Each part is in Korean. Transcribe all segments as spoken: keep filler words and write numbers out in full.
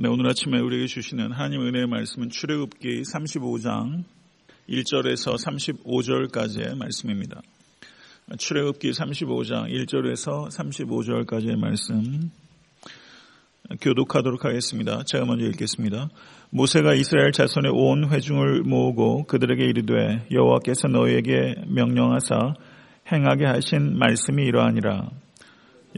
네, 오늘 아침에 우리에게 주시는 하나님의 은혜의 말씀은 출애굽기 삼십오 장 일 절에서 삼십오 절까지의 말씀입니다. 출애굽기 삼십오 장 일 절에서 삼십오 절까지의 말씀 교독하도록 하겠습니다. 제가 먼저 읽겠습니다. 모세가 이스라엘 자손의 온 회중을 모으고 그들에게 이르되 여호와께서 너희에게 명령하사 행하게 하신 말씀이 이러하니라.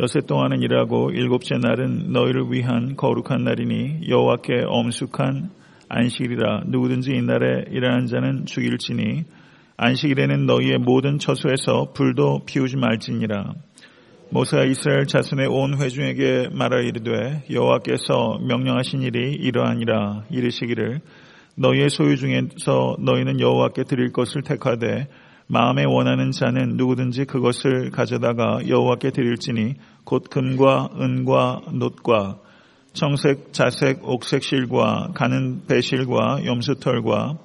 여세 동안은 일하고 일곱째 날은 너희를 위한 거룩한 날이니 여호와께 엄숙한 안식일이라. 누구든지 이날에 일하는 자는 죽일지니 안식일에는 너희의 모든 처소에서 불도 피우지 말지니라. 모세가 이스라엘 자손의 온 회중에게 말하여 이르되 여호와께서 명령하신 일이 이러하니라. 이르시기를 너희의 소유 중에서 너희는 여호와께 드릴 것을 택하되 마음에 원하는 자는 누구든지 그것을 가져다가 여호와께 드릴지니 곧 금과 은과 놋과 청색, 자색, 옥색 실과 가는 배실과 염소털과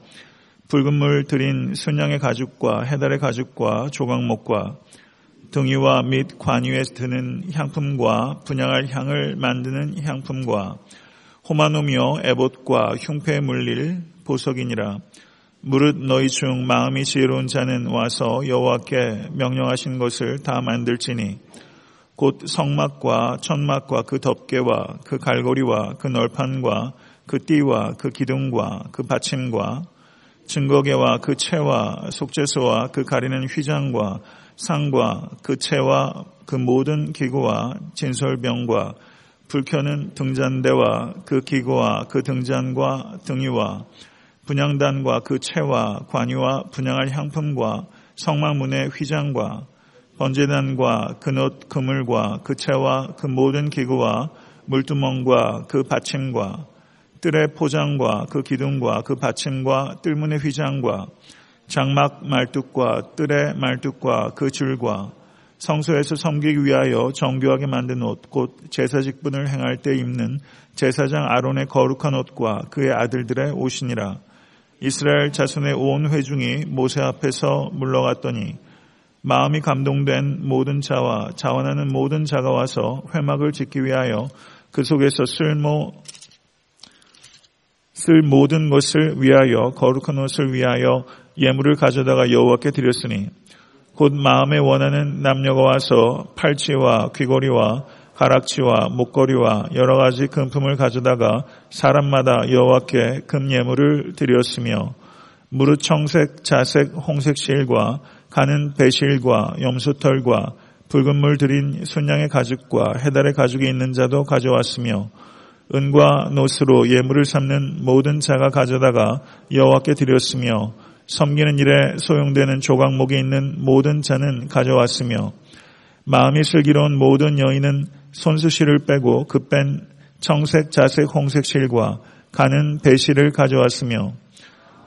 붉은 물 들인 순양의 가죽과 해달의 가죽과 조각목과 등유와 및 관유에 드는 향품과 분향할 향을 만드는 향품과 호마노며 에봇과 흉패에 물릴 보석이니라. 무릇 너희 중 마음이 지혜로운 자는 와서 여호와께 명령하신 것을 다 만들지니 곧 성막과 천막과 그 덮개와 그 갈고리와 그 널판과 그 띠와 그 기둥과 그 받침과 증거계와 그 채와 속죄소와 그 가리는 휘장과 상과 그 채와 그 모든 기구와 진설병과 불켜는 등잔대와 그 기구와 그 등잔과 등유와 분향단과 그 채와 관유와 분향할 향품과 성막문의 휘장과 번제단과 그놋 그물과 그 채와 그 모든 기구와 물두멍과 그 받침과 뜰의 포장과 그 기둥과 그 받침과 뜰문의 휘장과 장막 말뚝과 뜰의 말뚝과 그 줄과 성소에서 섬기기 위하여 정교하게 만든 옷 곧 제사 직분을 행할 때 입는 제사장 아론의 거룩한 옷과 그의 아들들의 옷이니라. 이스라엘 자손의 온 회중이 모세 앞에서 물러갔더니 마음이 감동된 모든 자와 자원하는 모든 자가 와서 회막을 짓기 위하여 그 속에서 쓸모 쓸 모든 것을 위하여 거룩한 옷을 위하여 예물을 가져다가 여호와께 드렸으니 곧 마음에 원하는 남녀가 와서 팔찌와 귀걸이와 가락지와 목걸이와 여러 가지 금품을 가져다가 사람마다 여호와께 금 예물을 드렸으며 무릇 청색, 자색, 홍색 실과 가는 배실과 염소털과 붉은 물 들인 순양의 가죽과 해달의 가죽이 있는 자도 가져왔으며 은과 놋으로 예물을 삼는 모든 자가 가져다가 여호와께 드렸으며 섬기는 일에 소용되는 조각목이 있는 모든 자는 가져왔으며 마음이 슬기로운 모든 여인은 손수실을 빼고 그 뺀 청색, 자색, 홍색 실과 가는 배실을 가져왔으며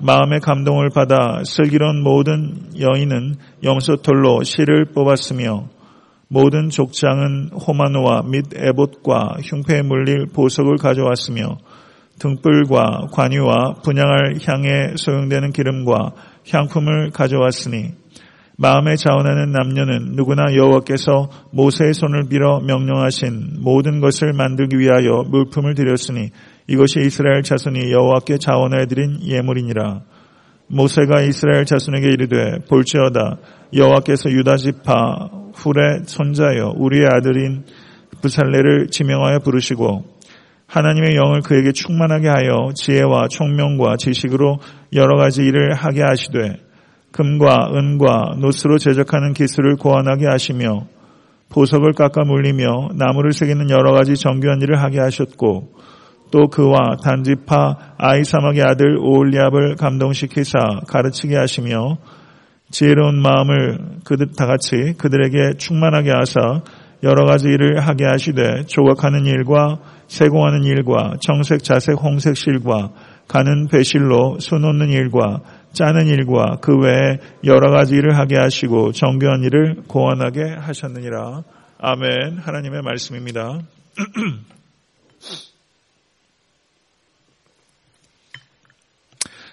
마음의 감동을 받아 슬기로운 모든 여인은 염소털로 실을 뽑았으며 모든 족장은 호마노와 및 에봇과 흉패에 물릴 보석을 가져왔으며 등불과 관유와 분향할 향에 소용되는 기름과 향품을 가져왔으니 마음에 자원하는 남녀는 누구나 여호와께서 모세의 손을 빌어 명령하신 모든 것을 만들기 위하여 물품을 드렸으니 이것이 이스라엘 자손이 여호와께 자원하여 드린 예물이니라. 모세가 이스라엘 자손에게 이르되 볼지어다 여호와께서 유다 지파 훌의 손자여 우리의 아들인 부살레를 지명하여 부르시고 하나님의 영을 그에게 충만하게 하여 지혜와 총명과 지식으로 여러 가지 일을 하게 하시되 금과 은과 놋으로 제작하는 기술을 고안하게 하시며 보석을 깎아 물리며 나무를 새기는 여러 가지 정교한 일을 하게 하셨고 또 그와 단지파 아이사막의 아들 오홀리압을 감동시키사 가르치게 하시며 지혜로운 마음을 그들 다같이 그들에게 충만하게 하사 여러 가지 일을 하게 하시되 조각하는 일과 세공하는 일과 청색, 자색, 홍색 실과 가는 배실로 수놓는 일과 짜는 일과 그 외에 여러 가지 일을 하게 하시고 정교한 일을 고안하게 하셨느니라. 아멘. 하나님의 말씀입니다.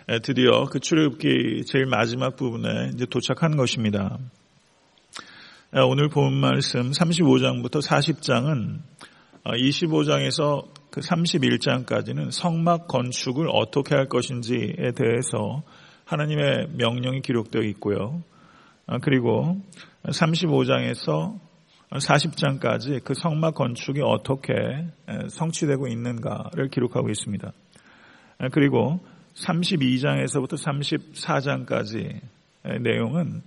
네, 드디어 그 출애굽기 제일 마지막 부분에 이제 도착한 것입니다. 오늘 본 말씀 삼십오 장부터 사십 장은 이십오 장에서 그 삼십일 장까지는 성막 건축을 어떻게 할 것인지에 대해서 하나님의 명령이 기록되어 있고요. 그리고 삼십오 장에서 사십 장까지 그 성막 건축이 어떻게 성취되고 있는가를 기록하고 있습니다. 그리고 삼십이 장에서부터 삼십사 장까지 내용은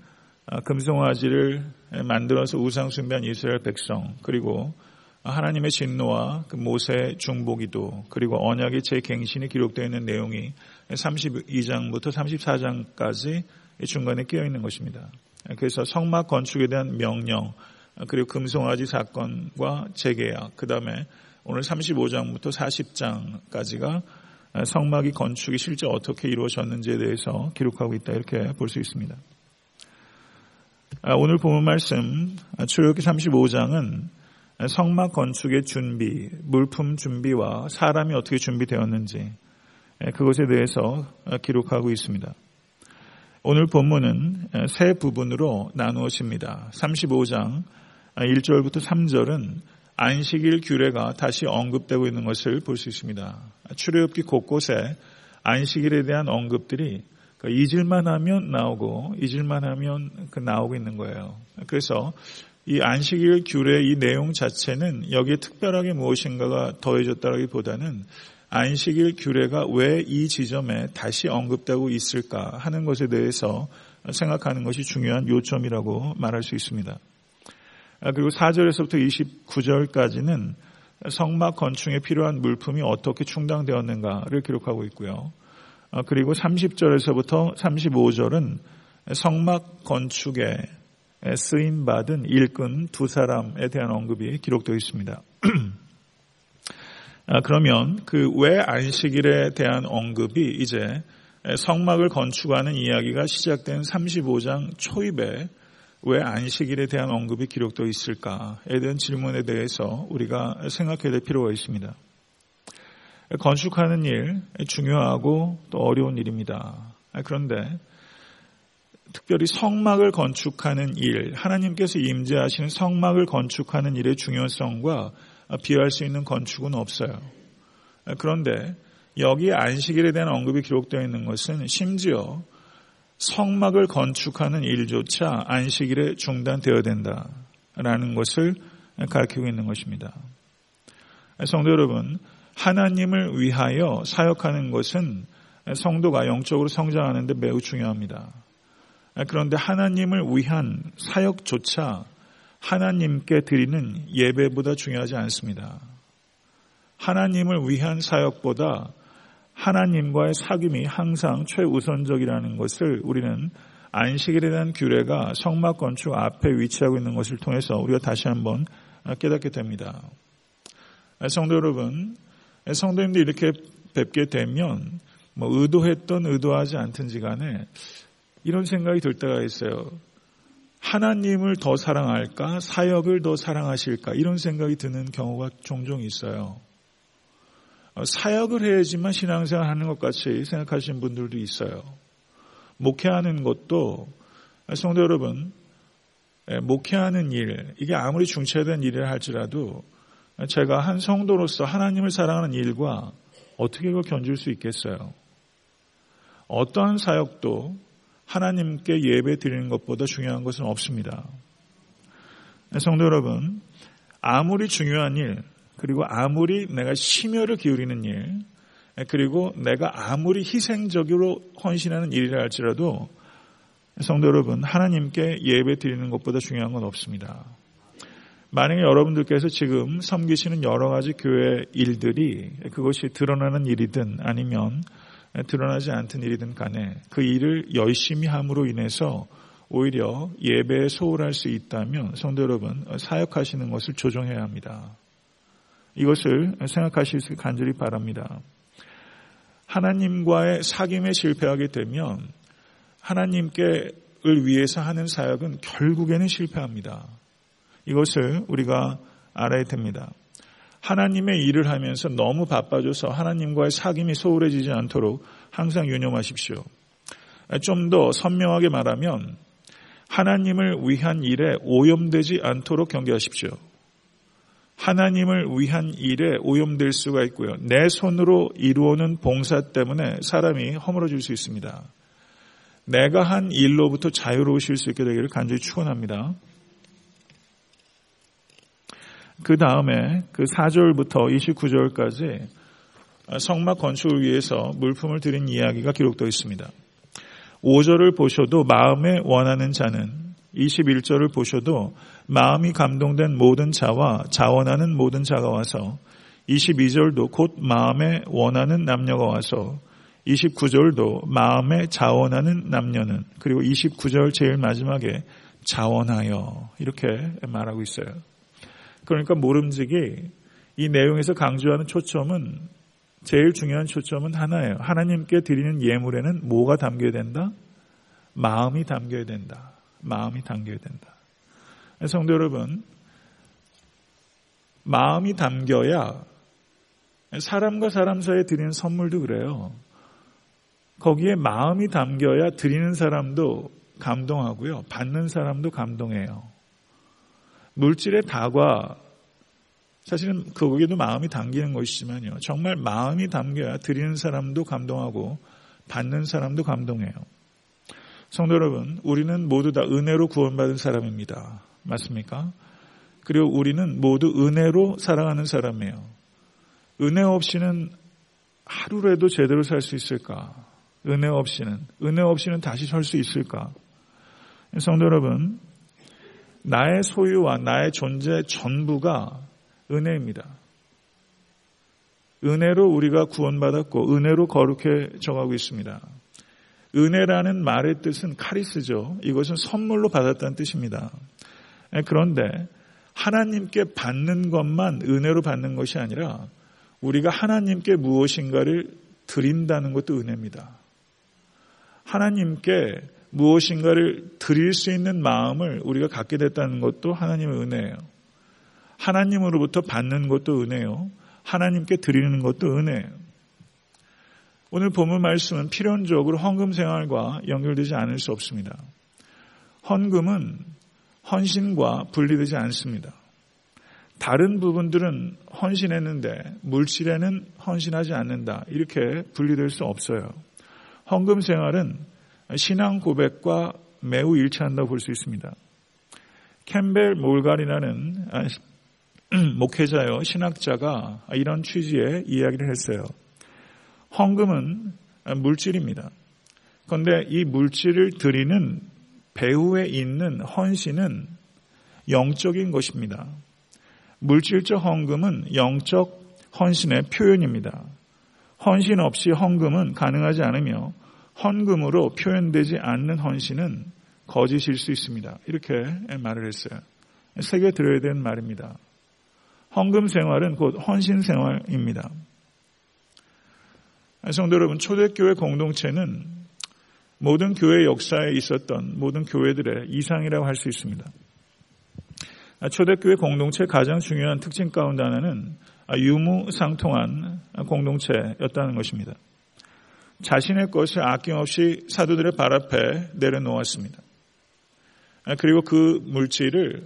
금송아지를 만들어서 우상 숭배한 이스라엘 백성, 그리고 하나님의 진노와 모세의 중보기도, 그리고 언약의 재갱신이 기록되어 있는 내용이 삼십이 장부터 삼십사 장까지 중간에 끼어 있는 것입니다. 그래서 성막 건축에 대한 명령, 그리고 금송아지 사건과 재계약, 그 다음에 오늘 삼십오 장부터 사십 장까지가 성막이 건축이 실제 어떻게 이루어졌는지에 대해서 기록하고 있다, 이렇게 볼 수 있습니다. 오늘 본 말씀 출애굽기 삼십오 장은 성막 건축의 준비, 물품 준비와 사람이 어떻게 준비되었는지 그것에 대해서 기록하고 있습니다. 오늘 본문은 세 부분으로 나누어집니다. 삼십오 장 일 절부터 삼 절은 안식일 규례가 다시 언급되고 있는 것을 볼 수 있습니다. 출애굽기 곳곳에 안식일에 대한 언급들이 잊을만 하면 나오고 잊을만 하면 나오고 있는 거예요. 그래서 이 안식일 규례 이 내용 자체는 여기에 특별하게 무엇인가가 더해졌다라기보다는 안식일 규례가 왜 이 지점에 다시 언급되고 있을까 하는 것에 대해서 생각하는 것이 중요한 요점이라고 말할 수 있습니다. 그리고 사 절에서부터 이십구 절까지는 성막 건축에 필요한 물품이 어떻게 충당되었는가를 기록하고 있고요. 그리고 삼십 절에서부터 삼십오 절은 성막 건축에 쓰임받은 일꾼 두 사람에 대한 언급이 기록되어 있습니다. 그러면 그 왜 안식일에 대한 언급이 이제 성막을 건축하는 이야기가 시작된 삼십오 장 초입에 왜 안식일에 대한 언급이 기록되어 있을까에 대한 질문에 대해서 우리가 생각해야 될 필요가 있습니다. 건축하는 일, 중요하고 또 어려운 일입니다. 그런데 특별히 성막을 건축하는 일, 하나님께서 임재하시는 성막을 건축하는 일의 중요성과 비할 수 있는 건축은 없어요. 그런데 여기 안식일에 대한 언급이 기록되어 있는 것은 심지어 성막을 건축하는 일조차 안식일에 중단되어야 된다라는 것을 가르치고 있는 것입니다. 성도 여러분, 하나님을 위하여 사역하는 것은 성도가 영적으로 성장하는 데 매우 중요합니다. 그런데 하나님을 위한 사역조차 하나님께 드리는 예배보다 중요하지 않습니다. 하나님을 위한 사역보다 하나님과의 사귐이 항상 최우선적이라는 것을 우리는 안식일에 대한 규례가 성막 건축 앞에 위치하고 있는 것을 통해서 우리가 다시 한번 깨닫게 됩니다. 성도 여러분, 성도님들 이렇게 뵙게 되면 뭐 의도했던 의도하지 않든지 간에 이런 생각이 들 때가 있어요. 하나님을 더 사랑할까? 사역을 더 사랑하실까? 이런 생각이 드는 경우가 종종 있어요. 사역을 해야지만 신앙생활 하는 것 같이 생각하시는 분들도 있어요. 목회하는 것도, 성도 여러분, 목회하는 일, 이게 아무리 중차된 일이라 할지라도 제가 한 성도로서 하나님을 사랑하는 일과 어떻게 그걸 견줄 수 있겠어요? 어떠한 사역도 하나님께 예배 드리는 것보다 중요한 것은 없습니다. 성도 여러분, 아무리 중요한 일, 그리고 아무리 내가 심혈을 기울이는 일, 그리고 내가 아무리 희생적으로 헌신하는 일이라 할지라도 성도 여러분, 하나님께 예배 드리는 것보다 중요한 건 없습니다. 만약에 여러분들께서 지금 섬기시는 여러 가지 교회 일들이 그것이 드러나는 일이든 아니면 드러나지 않던 일이든 간에 그 일을 열심히 함으로 인해서 오히려 예배에 소홀할 수 있다면 성도 여러분, 사역하시는 것을 조정해야 합니다. 이것을 생각하실 수 간절히 바랍니다. 하나님과의 사귐에 실패하게 되면 하나님께를 위해서 하는 사역은 결국에는 실패합니다. 이것을 우리가 알아야 됩니다. 하나님의 일을 하면서 너무 바빠져서 하나님과의 사귐이 소홀해지지 않도록 항상 유념하십시오. 좀 더 선명하게 말하면 하나님을 위한 일에 오염되지 않도록 경계하십시오. 하나님을 위한 일에 오염될 수가 있고요. 내 손으로 이루어오는 봉사 때문에 사람이 허물어질 수 있습니다. 내가 한 일로부터 자유로우실 수 있게 되기를 간절히 축원합니다. 그 다음에 그 사 절부터 이십구 절까지 성막 건축을 위해서 물품을 드린 이야기가 기록되어 있습니다. 오 절을 보셔도 마음에 원하는 자는, 이십일 절을 보셔도 마음이 감동된 모든 자와 자원하는 모든 자가 와서, 이십이 절도 곧 마음에 원하는 남녀가 와서, 이십구 절도 마음에 자원하는 남녀는, 그리고 이십구 절 제일 마지막에 자원하여 이렇게 말하고 있어요. 그러니까 모름지기 이 내용에서 강조하는 초점은, 제일 중요한 초점은 하나예요. 하나님께 드리는 예물에는 뭐가 담겨야 된다? 마음이 담겨야 된다. 마음이 담겨야 된다. 성도 여러분, 마음이 담겨야 사람과 사람 사이에 드리는 선물도 그래요. 거기에 마음이 담겨야 드리는 사람도 감동하고요, 받는 사람도 감동해요. 물질의 다과, 사실은 거기에도 마음이 담기는 것이지만요, 정말 마음이 담겨야 드리는 사람도 감동하고 받는 사람도 감동해요. 성도 여러분, 우리는 모두 다 은혜로 구원받은 사람입니다. 맞습니까? 그리고 우리는 모두 은혜로 살아가는 사람이에요. 은혜 없이는 하루라도 제대로 살 수 있을까? 은혜 없이는, 은혜 없이는 다시 설 수 있을까? 성도 여러분, 나의 소유와 나의 존재 전부가 은혜입니다. 은혜로 우리가 구원받았고 은혜로 거룩해져가고 있습니다. 은혜라는 말의 뜻은 카리스죠. 이것은 선물로 받았다는 뜻입니다. 그런데 하나님께 받는 것만 은혜로 받는 것이 아니라 우리가 하나님께 무엇인가를 드린다는 것도 은혜입니다. 하나님께 무엇인가를 드릴 수 있는 마음을 우리가 갖게 됐다는 것도 하나님의 은혜예요. 하나님으로부터 받는 것도 은혜요, 하나님께 드리는 것도 은혜예요. 오늘 본문 말씀은 필연적으로 헌금 생활과 연결되지 않을 수 없습니다. 헌금은 헌신과 분리되지 않습니다. 다른 부분들은 헌신했는데 물질에는 헌신하지 않는다, 이렇게 분리될 수 없어요. 헌금 생활은 신앙 고백과 매우 일치한다고 볼 수 있습니다. 캠벨 몰갈이라는 목회자요, 신학자가 이런 취지의 이야기를 했어요. 헌금은 물질입니다. 그런데 이 물질을 드리는 배후에 있는 헌신은 영적인 것입니다. 물질적 헌금은 영적 헌신의 표현입니다. 헌신 없이 헌금은 가능하지 않으며 헌금으로 표현되지 않는 헌신은 거짓일 수 있습니다. 이렇게 말을 했어요. 새겨 들어야 되는 말입니다. 헌금 생활은 곧 헌신 생활입니다. 성도 여러분, 초대교회 공동체는 모든 교회 역사에 있었던 모든 교회들의 이상이라고 할 수 있습니다. 초대교회 공동체의 가장 중요한 특징 가운데 하나는 유무상통한 공동체였다는 것입니다. 자신의 것을 아낌없이 사도들의 발 앞에 내려놓았습니다. 그리고 그 물질을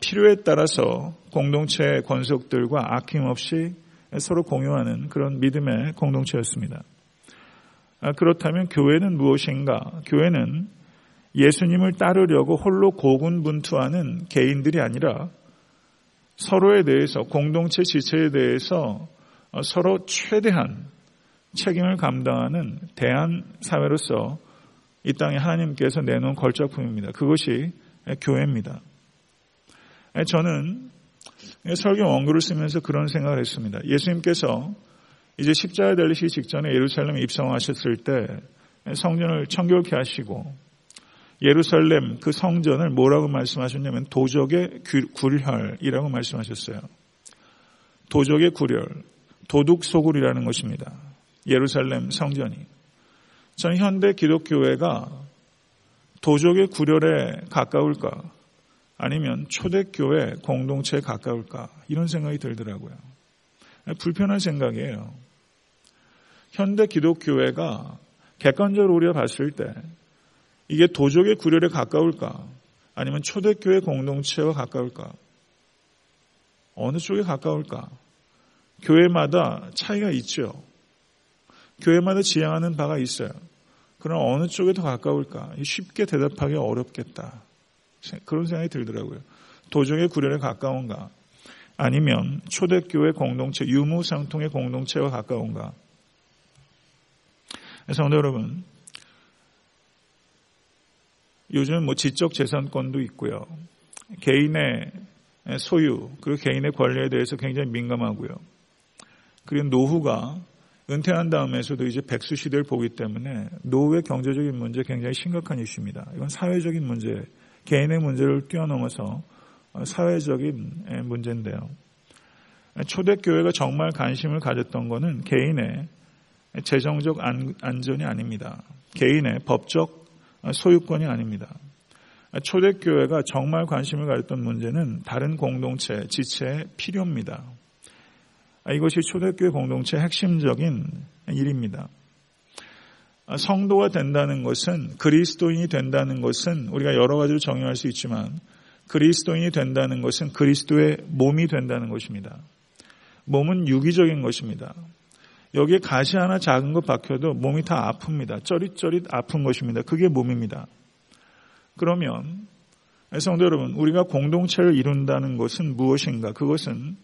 필요에 따라서 공동체의 권속들과 아낌없이 서로 공유하는 그런 믿음의 공동체였습니다. 그렇다면 교회는 무엇인가? 교회는 예수님을 따르려고 홀로 고군분투하는 개인들이 아니라 서로에 대해서, 공동체 지체에 대해서 서로 최대한 책임을 감당하는 대한사회로서 이 땅에 하나님께서 내놓은 걸작품입니다. 그것이 교회입니다. 저는 설교 원고를 쓰면서 그런 생각을 했습니다. 예수님께서 이제 십자가에 달리시기 직전에 예루살렘에 입성하셨을 때 성전을 청결케 하시고 예루살렘 그 성전을 뭐라고 말씀하셨냐면 도적의 굴혈이라고 말씀하셨어요. 도적의 굴혈, 도둑소굴이라는 것입니다. 예루살렘 성전이. 전 현대 기독교회가 도적의 굴혈에 가까울까, 아니면 초대교회 공동체에 가까울까, 이런 생각이 들더라고요. 불편한 생각이에요. 현대 기독교회가 객관적으로 우리가 봤을 때 이게 도적의 굴혈에 가까울까, 아니면 초대교회 공동체와 가까울까, 어느 쪽에 가까울까? 교회마다 차이가 있죠. 교회마다 지향하는 바가 있어요. 그럼 어느 쪽에 더 가까울까? 쉽게 대답하기 어렵겠다. 그런 생각이 들더라고요. 도종의 구련에 가까운가? 아니면 초대교회 공동체, 유무상통의 공동체와 가까운가? 성도 여러분, 요즘은 뭐 지적재산권도 있고요. 개인의 소유, 그리고 개인의 권리에 대해서 굉장히 민감하고요. 그리고 노후가 은퇴한 다음에서도 이제 백수 시대를 보기 때문에 노후의 경제적인 문제 굉장히 심각한 이슈입니다. 이건 사회적인 문제, 개인의 문제를 뛰어넘어서 사회적인 문제인데요. 초대교회가 정말 관심을 가졌던 것은 개인의 재정적 안전이 아닙니다. 개인의 법적 소유권이 아닙니다. 초대교회가 정말 관심을 가졌던 문제는 다른 공동체, 지체의 필요입니다. 이것이 초대교회 공동체의 핵심적인 일입니다. 성도가 된다는 것은, 그리스도인이 된다는 것은 우리가 여러 가지로 정의할 수 있지만 그리스도인이 된다는 것은 그리스도의 몸이 된다는 것입니다. 몸은 유기적인 것입니다. 여기에 가시 하나 작은 것 박혀도 몸이 다 아픕니다. 쩌릿쩌릿 아픈 것입니다. 그게 몸입니다. 그러면 성도 여러분, 우리가 공동체를 이룬다는 것은 무엇인가? 그것은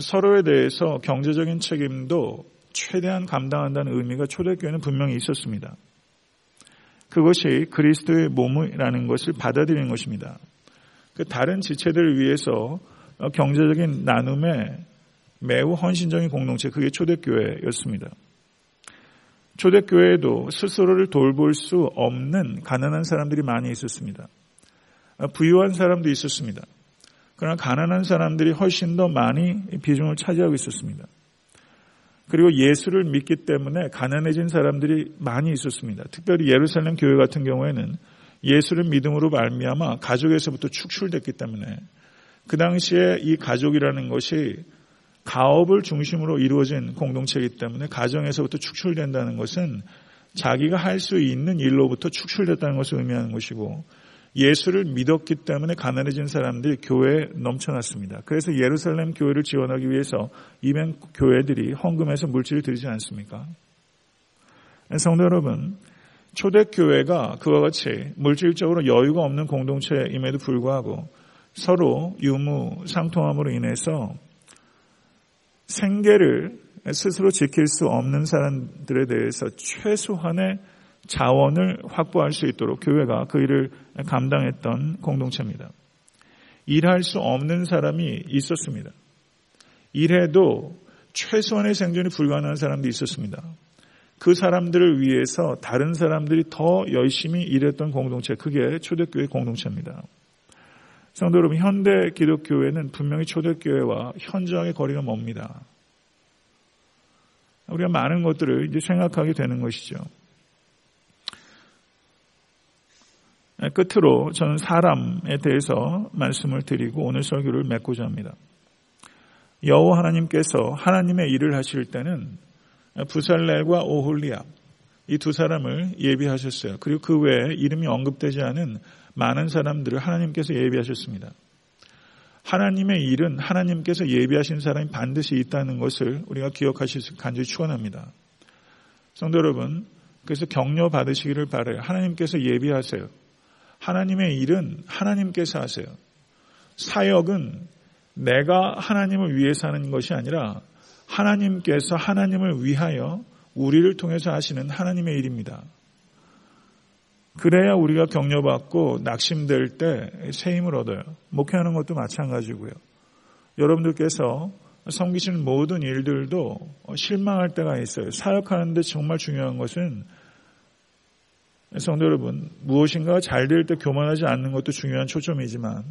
서로에 대해서 경제적인 책임도 최대한 감당한다는 의미가 초대교회는 분명히 있었습니다. 그것이 그리스도의 몸이라는 것을 받아들이는 것입니다. 그 다른 지체들을 위해서 경제적인 나눔에 매우 헌신적인 공동체, 그게 초대교회였습니다. 초대교회에도 스스로를 돌볼 수 없는 가난한 사람들이 많이 있었습니다. 부유한 사람도 있었습니다. 그러나 가난한 사람들이 훨씬 더 많이 비중을 차지하고 있었습니다. 그리고 예수를 믿기 때문에 가난해진 사람들이 많이 있었습니다. 특별히 예루살렘 교회 같은 경우에는 예수를 믿음으로 말미암아 가족에서부터 축출됐기 때문에 그 당시에 이 가족이라는 것이 가업을 중심으로 이루어진 공동체이기 때문에 가정에서부터 축출된다는 것은 자기가 할 수 있는 일로부터 축출됐다는 것을 의미하는 것이고, 예수를 믿었기 때문에 가난해진 사람들이 교회에 넘쳐났습니다. 그래서 예루살렘 교회를 지원하기 위해서 이민 교회들이 헌금해서 물질을 드리지 않습니까? 성도 여러분, 초대교회가 그와 같이 물질적으로 여유가 없는 공동체임에도 불구하고 서로 유무상통함으로 인해서 생계를 스스로 지킬 수 없는 사람들에 대해서 최소한의 자원을 확보할 수 있도록 교회가 그 일을 감당했던 공동체입니다. 일할 수 없는 사람이 있었습니다. 일해도 최소한의 생존이 불가능한 사람도 있었습니다. 그 사람들을 위해서 다른 사람들이 더 열심히 일했던 공동체, 그게 초대교회 공동체입니다. 성도 여러분, 현대 기독교회는 분명히 초대교회와 현저하게 거리가 멉니다. 우리가 많은 것들을 이제 생각하게 되는 것이죠. 끝으로 저는 사람에 대해서 말씀을 드리고 오늘 설교를 맺고자 합니다. 여호와 하나님께서 하나님의 일을 하실 때는 부살렐과 오홀리압, 이 두 사람을 예비하셨어요. 그리고 그 외에 이름이 언급되지 않은 많은 사람들을 하나님께서 예비하셨습니다. 하나님의 일은 하나님께서 예비하신 사람이 반드시 있다는 것을 우리가 기억하시길 간절히 축원합니다. 성도 여러분, 그래서 격려 받으시기를 바라요. 하나님께서 예비하세요. 하나님의 일은 하나님께서 하세요. 사역은 내가 하나님을 위해서 하는 것이 아니라 하나님께서 하나님을 위하여 우리를 통해서 하시는 하나님의 일입니다. 그래야 우리가 격려받고 낙심될 때 새 힘을 얻어요. 목회하는 것도 마찬가지고요. 여러분들께서 섬기시는 모든 일들도 실망할 때가 있어요. 사역하는데 정말 중요한 것은, 성도 여러분, 무엇인가 잘 될 때 교만하지 않는 것도 중요한 초점이지만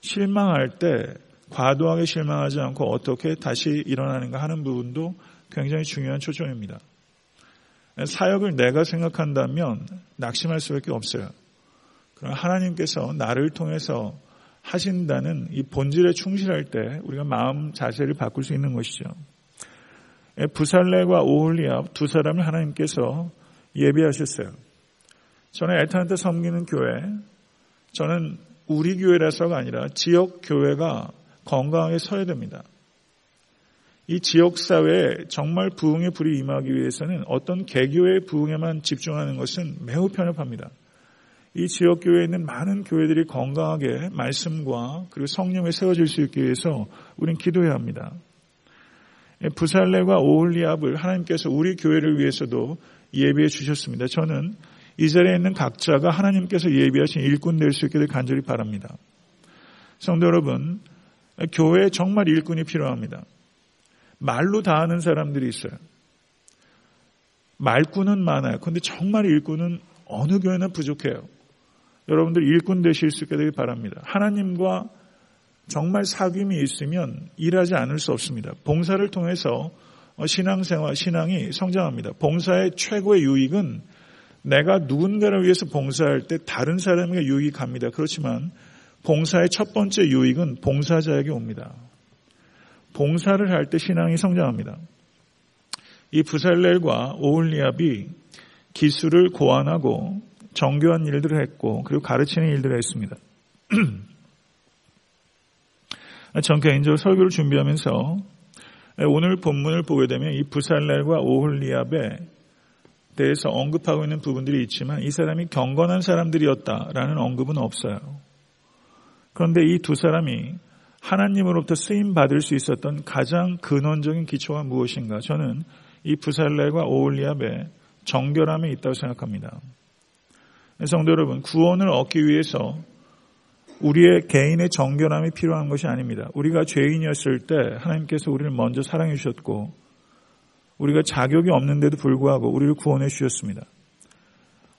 실망할 때 과도하게 실망하지 않고 어떻게 다시 일어나는가 하는 부분도 굉장히 중요한 초점입니다. 사역을 내가 생각한다면 낙심할 수밖에 없어요. 그럼 하나님께서 나를 통해서 하신다는 이 본질에 충실할 때 우리가 마음 자세를 바꿀 수 있는 것이죠. 부살레와 오홀리압 두 사람을 하나님께서 예비하셨어요. 저는 애타한테 섬기는 교회, 저는 우리 교회라서가 아니라 지역 교회가 건강하게 서야 됩니다. 이 지역사회에 정말 부흥의 불이 임하기 위해서는 어떤 개교의 부흥에만 집중하는 것은 매우 편협합니다. 이 지역교회에 있는 많은 교회들이 건강하게 말씀과 그리고 성령에 세워질 수 있기 위해서 우린 기도해야 합니다. 부살레와 오홀리압을 하나님께서 우리 교회를 위해서도 예비해 주셨습니다. 저는 이 자리에 있는 각자가 하나님께서 예비하신 일꾼 될 수 있기를 간절히 바랍니다. 성도 여러분, 교회에 정말 일꾼이 필요합니다. 말로 다 하는 사람들이 있어요. 말꾼은 많아요. 그런데 정말 일꾼은 어느 교회나 부족해요. 여러분들 일꾼 되실 수 있게 되길 바랍니다. 하나님과 정말 사귐이 있으면 일하지 않을 수 없습니다. 봉사를 통해서 신앙생활, 신앙이 성장합니다. 봉사의 최고의 유익은 내가 누군가를 위해서 봉사할 때 다른 사람에게 유익이 갑니다. 그렇지만 봉사의 첫 번째 유익은 봉사자에게 옵니다. 봉사를 할 때 신앙이 성장합니다. 이 부살렐과 오홀리압이 기술을 고안하고 정교한 일들을 했고 그리고 가르치는 일들을 했습니다. 전 개인적으로 설교를 준비하면서 오늘 본문을 보게 되면 이 부살렐과 오홀리압에 대해서 언급하고 있는 부분들이 있지만 이 사람이 경건한 사람들이었다라는 언급은 없어요. 그런데 이 두 사람이 하나님으로부터 쓰임받을 수 있었던 가장 근원적인 기초가 무엇인가? 저는 이 부살렐과 오홀리압의 정결함에 있다고 생각합니다. 성도 여러분, 구원을 얻기 위해서 우리의 개인의 정결함이 필요한 것이 아닙니다. 우리가 죄인이었을 때 하나님께서 우리를 먼저 사랑해 주셨고 우리가 자격이 없는데도 불구하고 우리를 구원해 주셨습니다.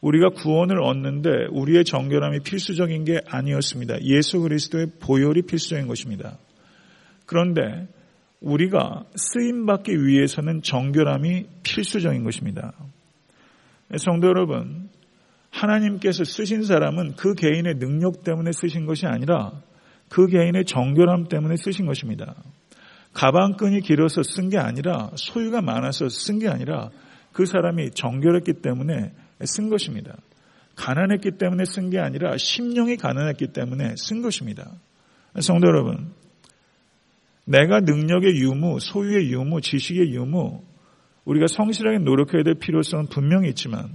우리가 구원을 얻는데 우리의 정결함이 필수적인 게 아니었습니다. 예수 그리스도의 보혈이 필수적인 것입니다. 그런데 우리가 쓰임받기 위해서는 정결함이 필수적인 것입니다. 성도 여러분, 하나님께서 쓰신 사람은 그 개인의 능력 때문에 쓰신 것이 아니라 그 개인의 정결함 때문에 쓰신 것입니다. 가방끈이 길어서 쓴 게 아니라 소유가 많아서 쓴 게 아니라 그 사람이 정결했기 때문에 쓴 것입니다. 가난했기 때문에 쓴 게 아니라 심령이 가난했기 때문에 쓴 것입니다. 성도 여러분, 내가 능력의 유무, 소유의 유무, 지식의 유무, 우리가 성실하게 노력해야 될 필요성은 분명히 있지만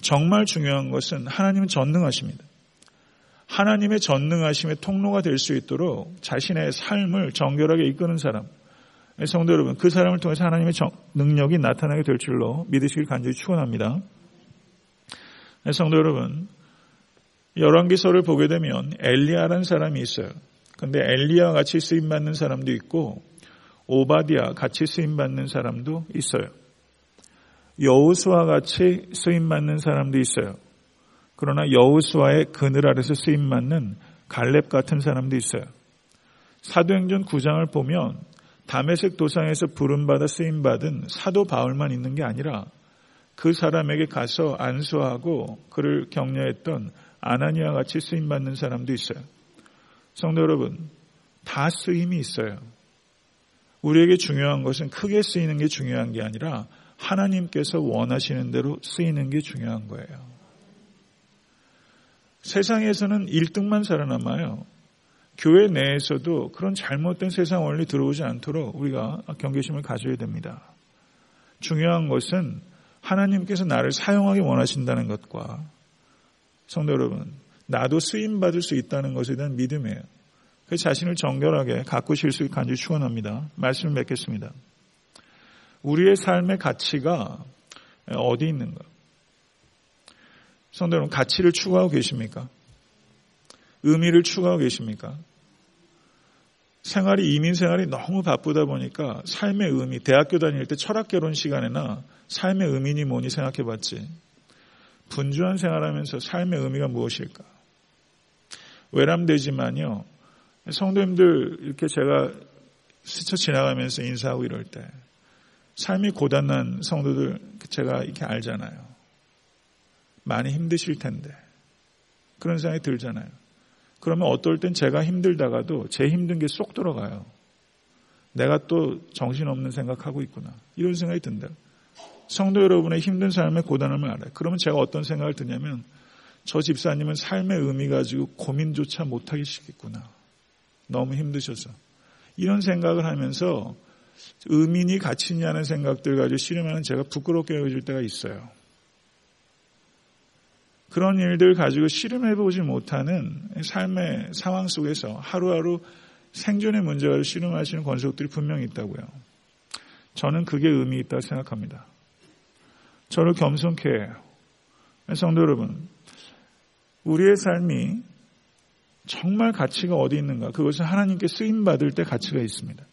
정말 중요한 것은 하나님은 전능하십니다. 하나님의 전능하심의 통로가 될 수 있도록 자신의 삶을 정결하게 이끄는 사람, 성도 여러분, 그 사람을 통해서 하나님의 능력이 나타나게 될 줄로 믿으시길 간절히 축원합니다. 성도 여러분, 열왕기서를 보게 되면 엘리야라는 사람이 있어요. 그런데 엘리야와 같이 쓰임받는 사람도 있고 오바디아 같이 쓰임받는 사람도 있어요. 여호수아와 같이 쓰임받는 사람도 있어요. 그러나 여호수아의 그늘 아래서 쓰임받는 갈렙 같은 사람도 있어요. 사도행전 구 장을 보면 다메섹 도상에서 부름받아 쓰임받은 사도 바울만 있는 게 아니라 그 사람에게 가서 안수하고 그를 격려했던 아나니아와 같이 쓰임받는 사람도 있어요. 성도 여러분, 다 쓰임이 있어요. 우리에게 중요한 것은 크게 쓰이는 게 중요한 게 아니라 하나님께서 원하시는 대로 쓰이는 게 중요한 거예요. 세상에서는 일 등만 살아남아요. 교회 내에서도 그런 잘못된 세상 원리 들어오지 않도록 우리가 경계심을 가져야 됩니다. 중요한 것은 하나님께서 나를 사용하기 원하신다는 것과 성도 여러분, 나도 쓰임받을 수 있다는 것에 대한 믿음이에요. 그 자신을 정결하게 가꾸실 수 있게 간절히 축원합니다. 말씀을 맺겠습니다. 우리의 삶의 가치가 어디 있는가? 성도 여러분, 가치를 추구하고 계십니까? 의미를 추구하고 계십니까? 생활이, 이민 생활이 너무 바쁘다 보니까 삶의 의미, 대학교 다닐 때 철학 결혼 시간에나 삶의 의미니 뭐니 생각해봤지. 분주한 생활하면서 삶의 의미가 무엇일까? 외람되지만요. 성도님들 이렇게 제가 스쳐 지나가면서 인사하고 이럴 때 삶이 고단한 성도들 제가 이렇게 알잖아요. 많이 힘드실 텐데. 그런 생각이 들잖아요. 그러면 어떨 땐 제가 힘들다가도 제 힘든 게 쏙 들어가요. 내가 또 정신없는 생각하고 있구나. 이런 생각이 든다. 성도 여러분의 힘든 삶의 고단함을 알아요. 그러면 제가 어떤 생각을 드냐면 저 집사님은 삶의 의미 가지고 고민조차 못하게 시켰구나. 너무 힘드셔서. 이런 생각을 하면서 의민이 갇히냐는 생각들 가지고 싫으면 제가 부끄럽게 여길 때가 있어요. 그런 일들 가지고 씨름해보지 못하는 삶의 상황 속에서 하루하루 생존의 문제를 씨름하시는 권속들이 분명히 있다고요. 저는 그게 의미 있다고 생각합니다. 저를 겸손케 해요. 성도 여러분, 우리의 삶이 정말 가치가 어디 있는가? 그것은 하나님께 쓰임받을 때 가치가 있습니다.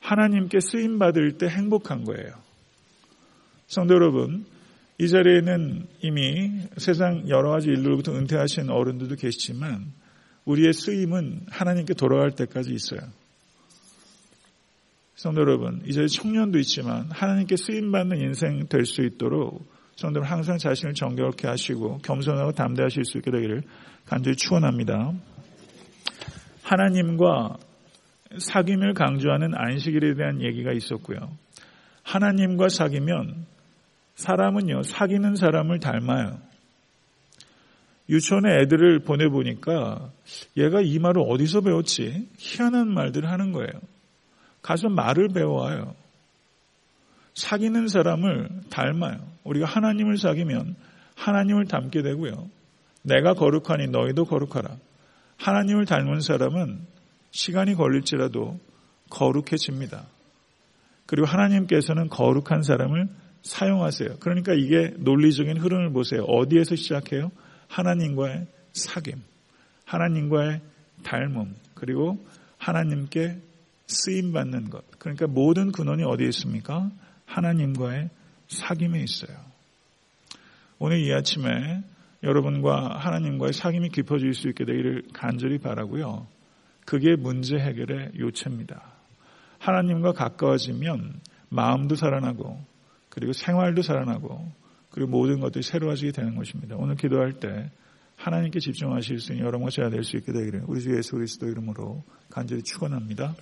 하나님께 쓰임받을 때 행복한 거예요. 성도 여러분, 이 자리에는 이미 세상 여러 가지 일로부터 은퇴하신 어른들도 계시지만 우리의 쓰임은 하나님께 돌아갈 때까지 있어요. 성도 여러분, 이 자리에 청년도 있지만 하나님께 쓰임받는 인생 될 수 있도록 성도 여러분 항상 자신을 정결케 하시고 겸손하고 담대하실 수 있게 되기를 간절히 축원합니다. 하나님과 사귐을 강조하는 안식일에 대한 얘기가 있었고요. 하나님과 사귀면 사람은요, 사귀는 사람을 닮아요. 유치원에 애들을 보내보니까 얘가 이 말을 어디서 배웠지? 희한한 말들을 하는 거예요. 가서 말을 배워와요. 사귀는 사람을 닮아요. 우리가 하나님을 사귀면 하나님을 닮게 되고요. 내가 거룩하니 너희도 거룩하라. 하나님을 닮은 사람은 시간이 걸릴지라도 거룩해집니다. 그리고 하나님께서는 거룩한 사람을 사용하세요. 그러니까 이게 논리적인 흐름을 보세요. 어디에서 시작해요? 하나님과의 사귐, 하나님과의 닮음, 그리고 하나님께 쓰임받는 것. 그러니까 모든 근원이 어디에 있습니까? 하나님과의 사귐에 있어요. 오늘 이 아침에 여러분과 하나님과의 사귐이 깊어질 수 있게 되기를 간절히 바라고요. 그게 문제 해결의 요체입니다. 하나님과 가까워지면 마음도 살아나고 그리고 생활도 살아나고 그리고 모든 것들이 새로워지게 되는 것입니다. 오늘 기도할 때 하나님께 집중하실 수 있는 여러분과 제가 될 수 있게 되기를 우리 주 예수 그리스도 이름으로 간절히 축원합니다.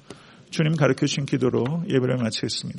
주님 가르쳐주신 기도로 예배를 마치겠습니다.